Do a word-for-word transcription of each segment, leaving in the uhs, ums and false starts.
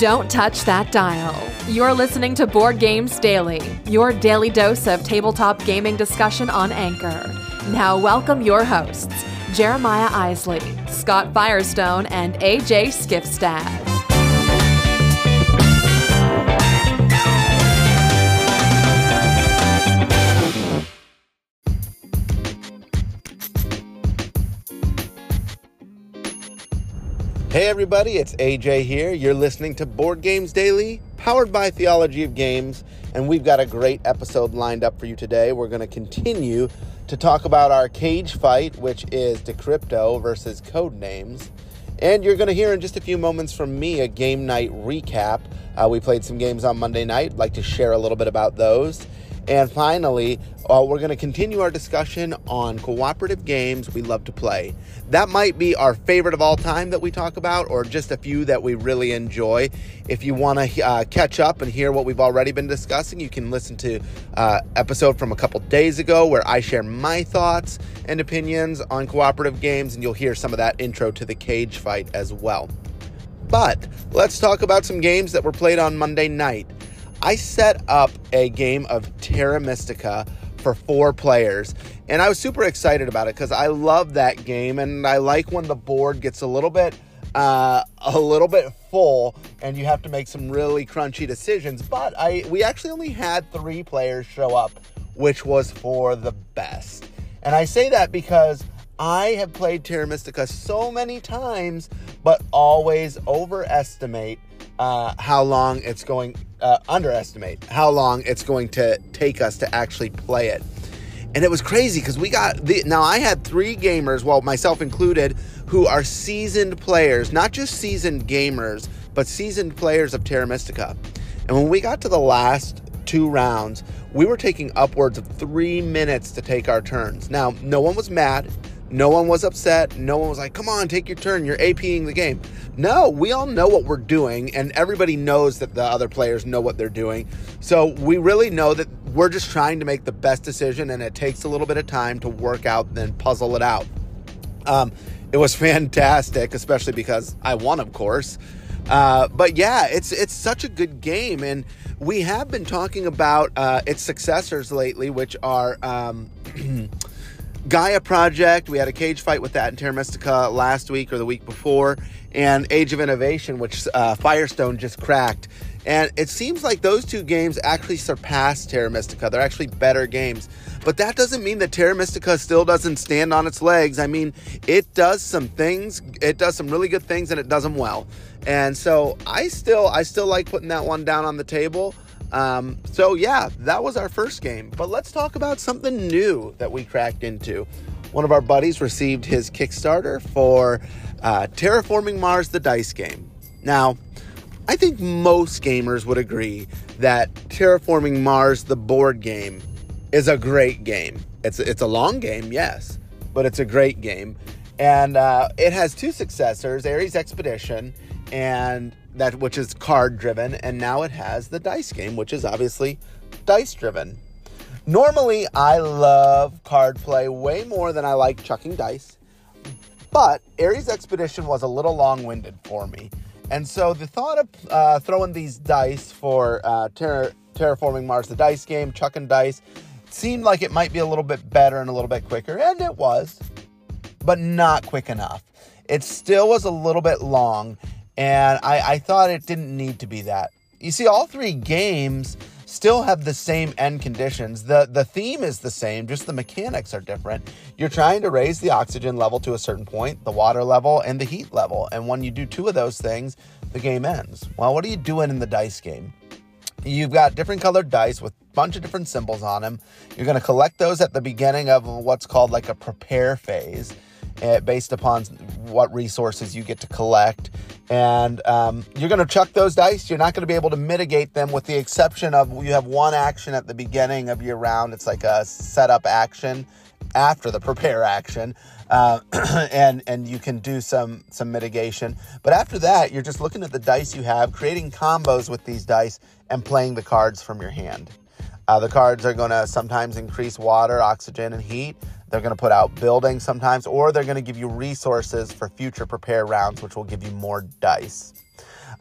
Don't touch that dial. You're listening to Board Games Daily, your daily dose of tabletop gaming discussion on Anchor. Now welcome your hosts, Jeremiah Isley, Scott Firestone, and A J Skiftstad. Hey everybody, it's A J here. You're listening to Board Games Daily, powered by Theology of Games, and we've got a great episode lined up for you today. We're going to continue to talk about our cage fight, which is Decrypto versus Codenames, and you're going to hear in just a few moments from me a game night recap. Uh, we played some games on Monday night. I'd like to share a little bit about those. And finally, uh, we're going to continue our discussion on cooperative games we love to play. That might be our favorite of all time that we talk about, or just a few that we really enjoy. If you want to uh, catch up and hear what we've already been discussing, you can listen to uh, episode from a couple days ago where I share my thoughts and opinions on cooperative games, and you'll hear some of that intro to the cage fight as well. But let's talk about some games that were played on Monday night. I set up a game of Terra Mystica for four players, and I was super excited about it because I love that game, and I like when the board gets a little bit, uh, a little bit full, and you have to make some really crunchy decisions. But I, we actually only had three players show up, which was for the best. And I say that because I have played Terra Mystica so many times, but always overestimate uh, how long it's going, uh, underestimate how long it's going to take us to actually play it. And it was crazy because we got, the, now I had three gamers, well, myself included, who are seasoned players, not just seasoned gamers, but seasoned players of Terra Mystica. And when we got to the last two rounds, we were taking upwards of three minutes to take our turns. Now, no one was mad. No one was upset. No one was like, come on, take your turn. You're APing the game. No, we all know what we're doing, and everybody knows that the other players know what they're doing. So we really know that we're just trying to make the best decision, and it takes a little bit of time to work out and then puzzle it out. Um, it was fantastic, especially because I won, of course. Uh, but yeah, it's it's such a good game, and we have been talking about uh, its successors lately, which are... Um, Gaia Project. We had a cage fight with that in Terra Mystica last week or the week before, and Age of Innovation, which uh, Firestone just cracked. And it seems like those two games actually surpass Terra Mystica. They're actually better games. But that doesn't mean that Terra Mystica still doesn't stand on its legs. I mean, it does some things. It does some really good things, and it does them well. And so I still, I still like putting that one down on the table. Um, so yeah, that was our first game, but let's talk about something new that we cracked into. One of our buddies received his Kickstarter for uh, Terraforming Mars, the dice game. Now, I think most gamers would agree that Terraforming Mars, the board game, is a great game. It's, it's a long game, yes, but it's a great game. And uh, it has two successors, Ares Expedition and that which is card-driven, and now it has the dice game, which is obviously dice-driven. Normally, I love card play way more than I like chucking dice, but Ares Expedition was a little long-winded for me, and so the thought of uh, throwing these dice for uh, ter- Terraforming Mars, the dice game, chucking dice, seemed like it might be a little bit better and a little bit quicker, and it was, but not quick enough. It still was a little bit long, and I, I thought it didn't need to be that. You see, all three games still have the same end conditions. The the theme is the same, just the mechanics are different. You're trying to raise the oxygen level to a certain point, the water level, and the heat level. And when you do two of those things, the game ends. Well, what are you doing in the dice game? You've got different colored dice with a bunch of different symbols on them. You're going to collect those at the beginning of what's called like a prepare phase, uh, based upon what resources you get to collect. And um, you're going to chuck those dice. You're not going to be able to mitigate them, with the exception of you have one action at the beginning of your round. It's like a setup action after the prepare action, uh, and and you can do some some mitigation. But after that, you're just looking at the dice you have, creating combos with these dice, and playing the cards from your hand. Uh, the cards are going to sometimes increase water, oxygen, and heat. They're going to put out buildings sometimes, or they're going to give you resources for future prepare rounds, which will give you more dice.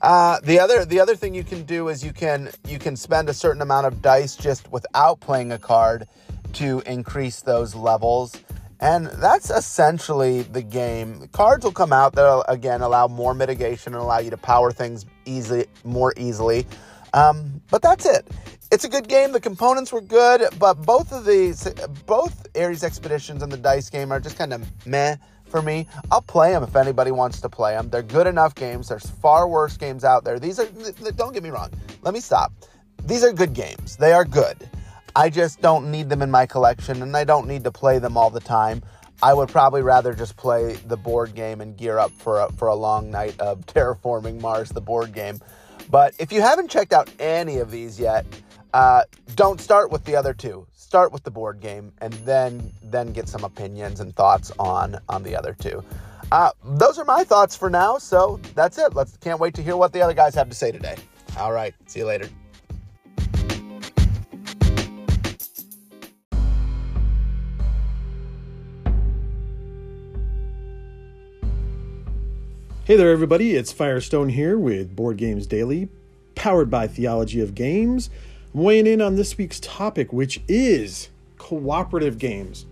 Uh, the other the other thing you can do is you can you can spend a certain amount of dice just without playing a card to increase those levels. And that's essentially the game. Cards will come out that, again, allow more mitigation and allow you to power things easy, more easily. Um, but that's it. It's a good game. The components were good, but both of these, both Ares Expeditions and the dice game are just kind of meh for me. I'll play them if anybody wants to play them. They're good enough games. There's far worse games out there. These are, don't get me wrong. Let me stop. These are good games. They are good. I just don't need them in my collection, and I don't need to play them all the time. I would probably rather just play the board game and gear up for a, for a long night of Terraforming Mars, the board game. But if you haven't checked out any of these yet, uh, don't start with the other two. Start with the board game, and then then get some opinions and thoughts on, on the other two. Uh, those are my thoughts for now, so that's it. Let's can't wait to hear what the other guys have to say today. All right, see you later. Hey there, everybody. It's Firestone here with Board Games Daily, powered by Theology of Games. I'm weighing in on this week's topic, which is cooperative games.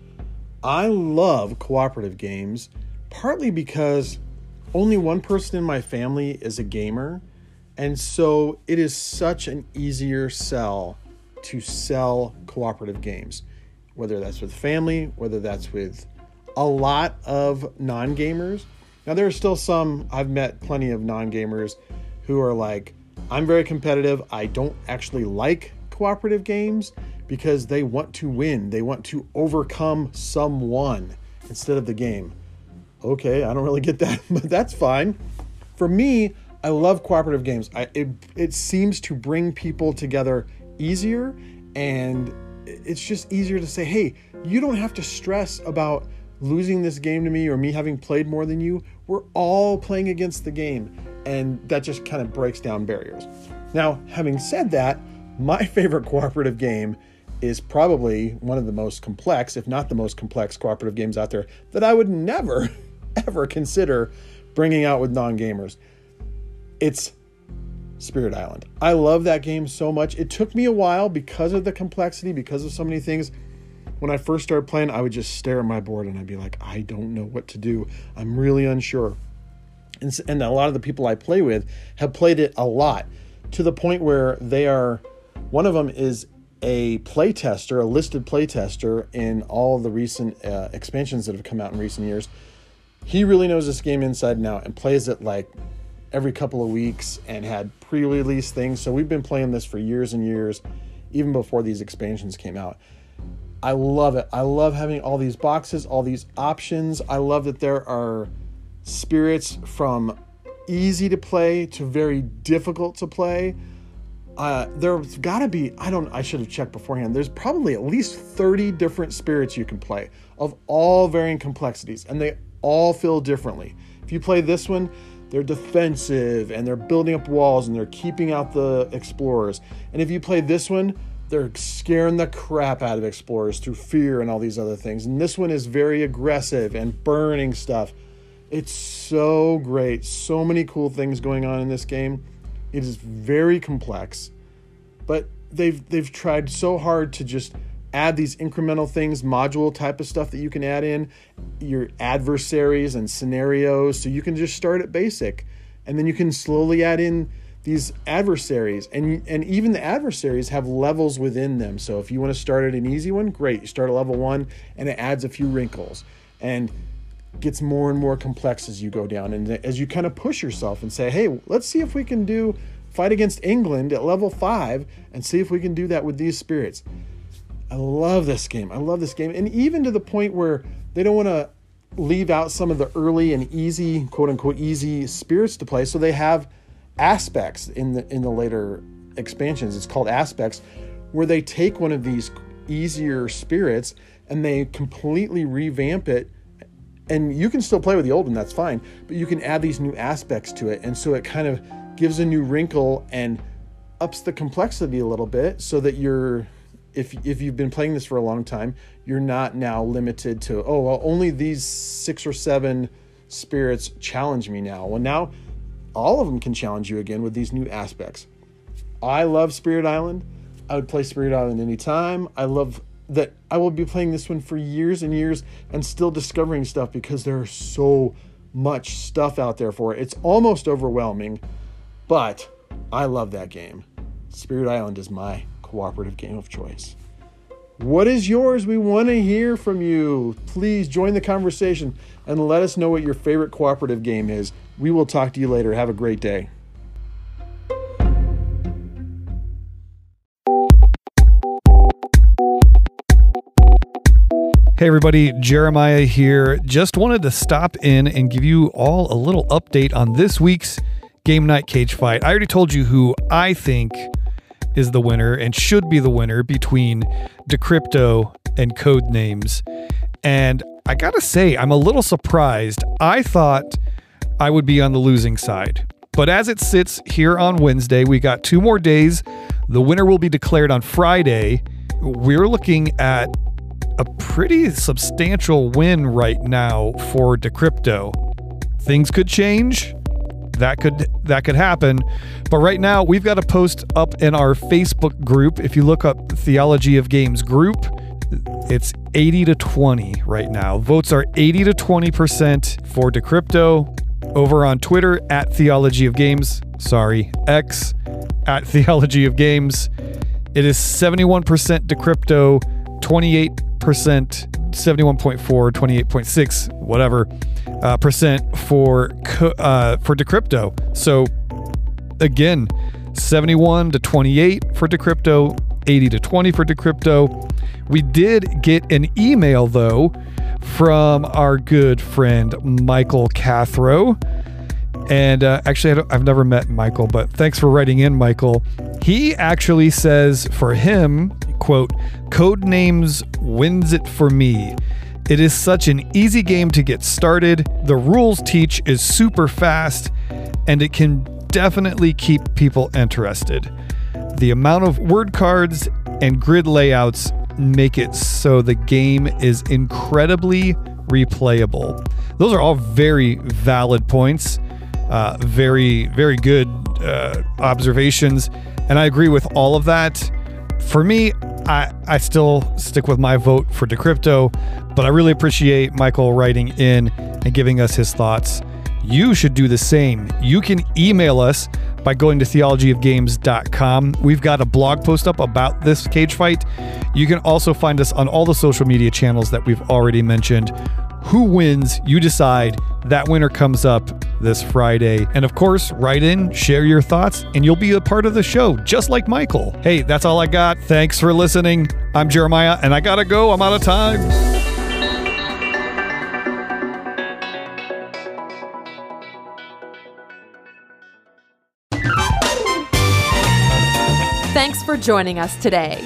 I love cooperative games, partly because only one person in my family is a gamer, and so it is such an easier sell to sell cooperative games, whether that's with family, whether that's with a lot of non-gamers. Now, there are still some, I've met plenty of non-gamers who are like, I'm very competitive. I don't actually like cooperative games because they want to win. They want to overcome someone instead of the game. Okay, I don't really get that, but that's fine. For me, I love cooperative games. I, it, it seems to bring people together easier, and it's just easier to say, hey, you don't have to stress about losing this game to me or me having played more than you. We're all playing against the game, and that just kind of breaks down barriers. Now, having said that, my favorite cooperative game is probably one of the most complex, if not the most complex cooperative games out there that I would never, ever consider bringing out with non-gamers. It's Spirit Island. I love that game so much. It took me a while because of the complexity, because of so many things. When I first started playing, I would just stare at my board and I'd be like, I don't know what to do. I'm really unsure. And, and a lot of the people I play with have played it a lot, to the point where they are, one of them is a play tester, a listed play tester in all the recent uh, expansions that have come out in recent years. He really knows this game inside and out and plays it like every couple of weeks and had pre-release things. So we've been playing this for years and years, even before these expansions came out. I love it. I love having all these boxes, all these options. I love that there are spirits from easy to play to very difficult to play. Uh, there's got to be, I don't, I should have checked beforehand. There's probably at least thirty different spirits you can play of all varying complexities, and they all feel differently. If you play this one, they're defensive and they're building up walls and they're keeping out the explorers. And if you play this one, they're scaring the crap out of explorers through fear and all these other things. And this one is very aggressive and burning stuff. It's so great. So many cool things going on in this game. It is very complex, but they've they've tried so hard to just add these incremental things, module type of stuff that you can add in, your adversaries and scenarios. So you can just start at basic, and then you can slowly add in these adversaries, and and even the adversaries have levels within them. So if you want to start at an easy one, great. You start at level one, and it adds a few wrinkles and gets more and more complex as you go down. And as you kind of push yourself and say, hey, let's see if we can do fight against England at level five and see if we can do that with these spirits. I love this game. I love this game. And even to the point where they don't want to leave out some of the early and easy, quote unquote, easy spirits to play. So they have aspects in the in the later expansions. It's called aspects, where they take one of these easier spirits and they completely revamp it, and you can still play with the old one, that's fine, but you can add these new aspects to it, and so it kind of gives a new wrinkle and ups the complexity a little bit, so that you're if if you've been playing this for a long time, you're not now limited to, oh well, only these six or seven spirits challenge me now. Well, now all of them can challenge you again with these new aspects. I love Spirit Island. I would play Spirit Island anytime. I love that I will be playing this one for years and years and still discovering stuff because there's so much stuff out there for it. It's almost overwhelming, but I love that game. Spirit Island is my cooperative game of choice. What is yours? We want to hear from you. Please join the conversation and let us know what your favorite cooperative game is. We will talk to you later. Have a great day. Hey everybody, Jeremiah here. Just wanted to stop in and give you all a little update on this week's Game Night Cage Fight. I already told you who I think is the winner and should be the winner between Decrypto and Codenames. And I gotta say, I'm a little surprised. I thought I would be on the losing side. But as it sits here on Wednesday, we got two more days. The winner will be declared on Friday. We're looking at a pretty substantial win right now for Decrypto. Things could change. That could that could happen. But right now, we've got a post up in our Facebook group. If you look up Theology of Games group, it's eighty to twenty right now. Votes are eighty to twenty percent for Decrypto. Over on Twitter, at Theology of Games, sorry, X, at Theology of Games, it is seventy-one percent Decrypto, twenty-eight percent, seventy-one point four, twenty-eight point six, whatever, uh, percent for uh, for Decrypto. So again, seventy-one to twenty-eight for Decrypto, eighty to twenty for Decrypto. We did get an email though from our good friend Michael Cathroe. And uh, actually, I don't, I've never met Michael, but thanks for writing in, Michael. He actually says for him, quote, Codenames wins it for me. It is such an easy game to get started. The rules teach is super fast, and it can definitely keep people interested. The amount of word cards and grid layouts make it so the game is incredibly replayable. Those are all very valid points. Uh, very, very good uh, observations. And I agree with all of that. For me, I, I still stick with my vote for Decrypto, but I really appreciate Michael writing in and giving us his thoughts. You should do the same. You can email us by going to theology of games dot com. We've got a blog post up about this cage fight. You can also find us on all the social media channels that we've already mentioned. Who wins, you decide. That winner comes up this Friday. And of course, write in, share your thoughts, and you'll be a part of the show, just like Michael. Hey, that's all I got. Thanks for listening. I'm Jeremiah, and I gotta go. I'm out of time. Thanks for joining us today.